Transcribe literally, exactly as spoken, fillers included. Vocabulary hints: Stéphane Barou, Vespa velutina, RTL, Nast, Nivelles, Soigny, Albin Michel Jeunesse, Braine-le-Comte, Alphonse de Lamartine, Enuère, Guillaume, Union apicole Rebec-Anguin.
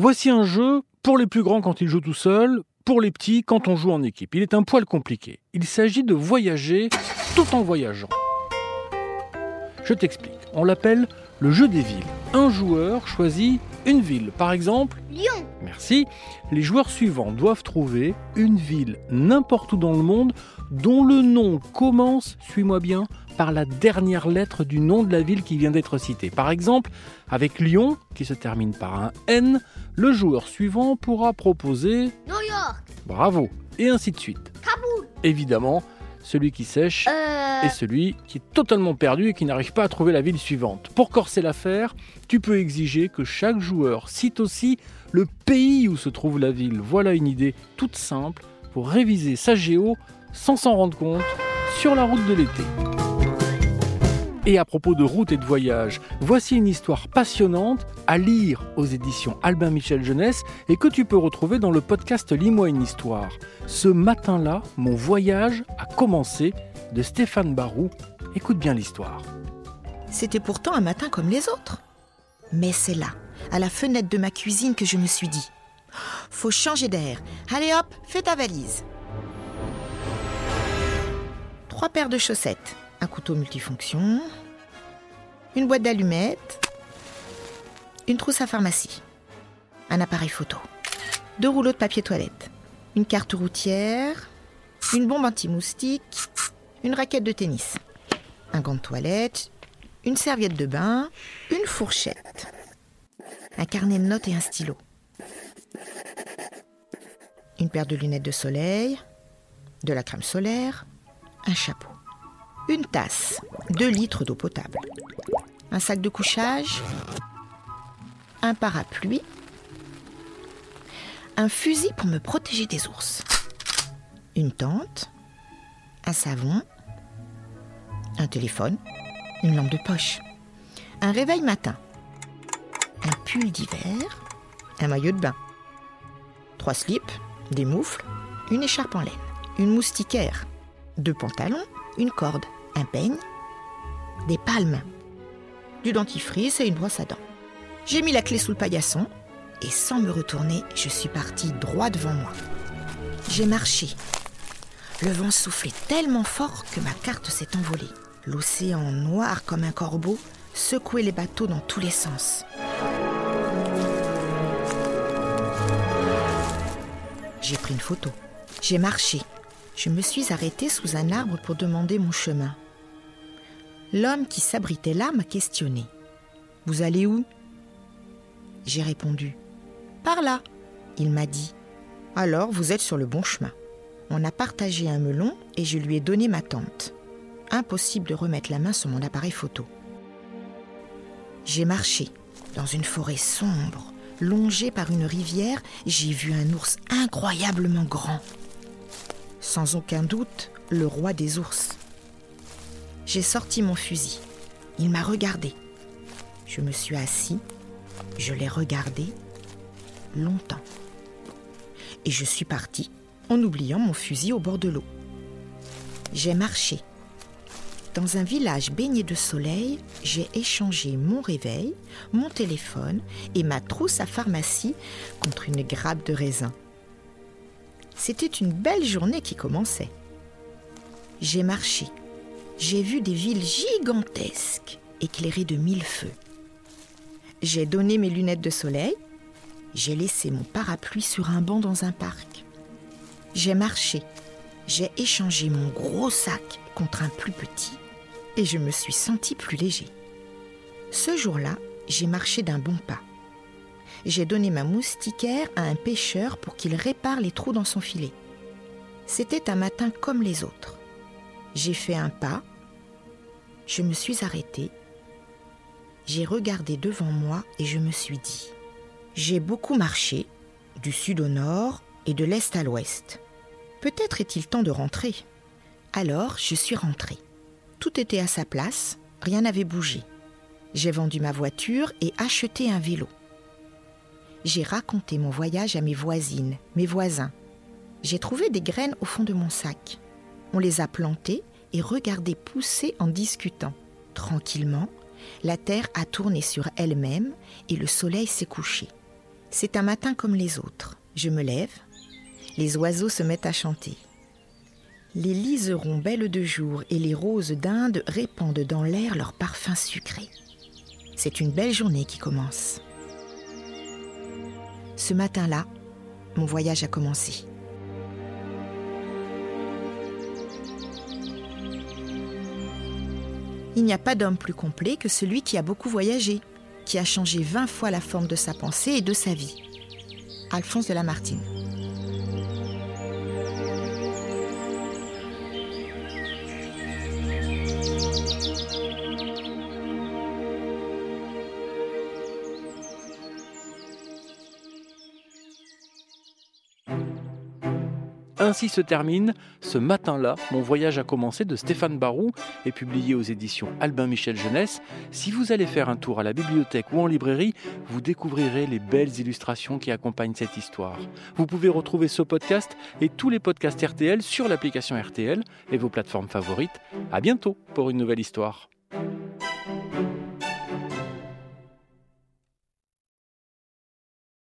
Voici un jeu pour les plus grands quand ils jouent tout seuls, pour les petits quand on joue en équipe. Il est un poil compliqué. Il s'agit de voyager tout en voyageant. Je t'explique. On l'appelle le jeu des villes. Un joueur choisit une ville. Par exemple, Lyon. Merci. Les joueurs suivants doivent trouver une ville n'importe où dans le monde dont le nom commence, suis-moi bien, par la dernière lettre du nom de la ville qui vient d'être citée. Par exemple, avec Lyon, qui se termine par un N, le joueur suivant pourra proposer New York. Bravo. Et ainsi de suite. Kaboul. Évidemment, celui qui sèche euh... est celui qui est totalement perdu et qui n'arrive pas à trouver la ville suivante. Pour corser l'affaire, tu peux exiger que chaque joueur cite aussi le pays où se trouve la ville. Voilà une idée toute simple pour réviser sa géo sans s'en rendre compte sur la route de l'été. Et à propos de route et de voyage, voici une histoire passionnante à lire aux éditions Albin Michel Jeunesse et que tu peux retrouver dans le podcast Lis-moi une histoire. Ce matin-là, mon voyage a commencé de Stéphane Barou. Écoute bien l'histoire. C'était pourtant un matin comme les autres. Mais c'est là, à la fenêtre de ma cuisine, que je me suis dit « Faut changer d'air. Allez hop, fais ta valise. » Trois paires de chaussettes. Un couteau multifonction, une boîte d'allumettes, une trousse à pharmacie, un appareil photo, deux rouleaux de papier toilette, une carte routière, une bombe anti-moustique, une raquette de tennis, un gant de toilette, une serviette de bain, une fourchette, un carnet de notes et un stylo, une paire de lunettes de soleil, de la crème solaire, un chapeau. Une tasse, deux litres d'eau potable, un sac de couchage, un parapluie, un fusil pour me protéger des ours, une tente, un savon, un téléphone, une lampe de poche, un réveil matin, un pull d'hiver, un maillot de bain, trois slips, des moufles, une écharpe en laine, une moustiquaire, deux pantalons, une corde, un peigne, des palmes, du dentifrice et une brosse à dents. J'ai mis la clé sous le paillasson et sans me retourner, je suis partie droit devant moi. J'ai marché. Le vent soufflait tellement fort que ma carte s'est envolée. L'océan noir comme un corbeau secouait les bateaux dans tous les sens. J'ai pris une photo. J'ai marché. Je me suis arrêtée sous un arbre pour demander mon chemin. L'homme qui s'abritait là m'a questionnée. « Vous allez où ?» J'ai répondu. « Par là !» Il m'a dit. « Alors, vous êtes sur le bon chemin. » On a partagé un melon et je lui ai donné ma tente. Impossible de remettre la main sur mon appareil photo. J'ai marché dans une forêt sombre, longée par une rivière. J'ai vu un ours incroyablement grand. Sans aucun doute, le roi des ours. J'ai sorti mon fusil. Il m'a regardé. Je me suis assis. Je l'ai regardé longtemps. Et je suis partie en oubliant mon fusil au bord de l'eau. J'ai marché. Dans un village baigné de soleil, j'ai échangé mon réveil, mon téléphone et ma trousse à pharmacie contre une grappe de raisin. C'était une belle journée qui commençait. J'ai marché. J'ai vu des villes gigantesques, éclairées de mille feux. J'ai donné mes lunettes de soleil. J'ai laissé mon parapluie sur un banc dans un parc. J'ai marché. J'ai échangé mon gros sac contre un plus petit et je me suis sentie plus léger. Ce jour-là, j'ai marché d'un bon pas. J'ai donné ma moustiquaire à un pêcheur pour qu'il répare les trous dans son filet. C'était un matin comme les autres. J'ai fait un pas. Je me suis arrêtée. J'ai regardé devant moi et je me suis dit « J'ai beaucoup marché, du sud au nord et de l'est à l'ouest. Peut-être est-il temps de rentrer. » Alors, je suis rentrée. Tout était à sa place, rien n'avait bougé. J'ai vendu ma voiture et acheté un vélo. J'ai raconté mon voyage à mes voisines, mes voisins. J'ai trouvé des graines au fond de mon sac. On les a plantées et regardées pousser en discutant. Tranquillement, la terre a tourné sur elle-même et le soleil s'est couché. C'est un matin comme les autres. Je me lève. Les oiseaux se mettent à chanter. Les liserons belles de jour et les roses d'Inde répandent dans l'air leur parfum sucré. C'est une belle journée qui commence. Ce matin-là, mon voyage a commencé. Il n'y a pas d'homme plus complet que celui qui a beaucoup voyagé, qui a changé vingt fois la forme de sa pensée et de sa vie. Alphonse de Lamartine. Ainsi se termine « Ce matin-là, mon voyage a commencé » de Stéphane Barou et publié aux éditions Albin Michel Jeunesse. Si vous allez faire un tour à la bibliothèque ou en librairie, vous découvrirez les belles illustrations qui accompagnent cette histoire. Vous pouvez retrouver ce podcast et tous les podcasts R T L sur l'application R T L et vos plateformes favorites. À bientôt pour une nouvelle histoire.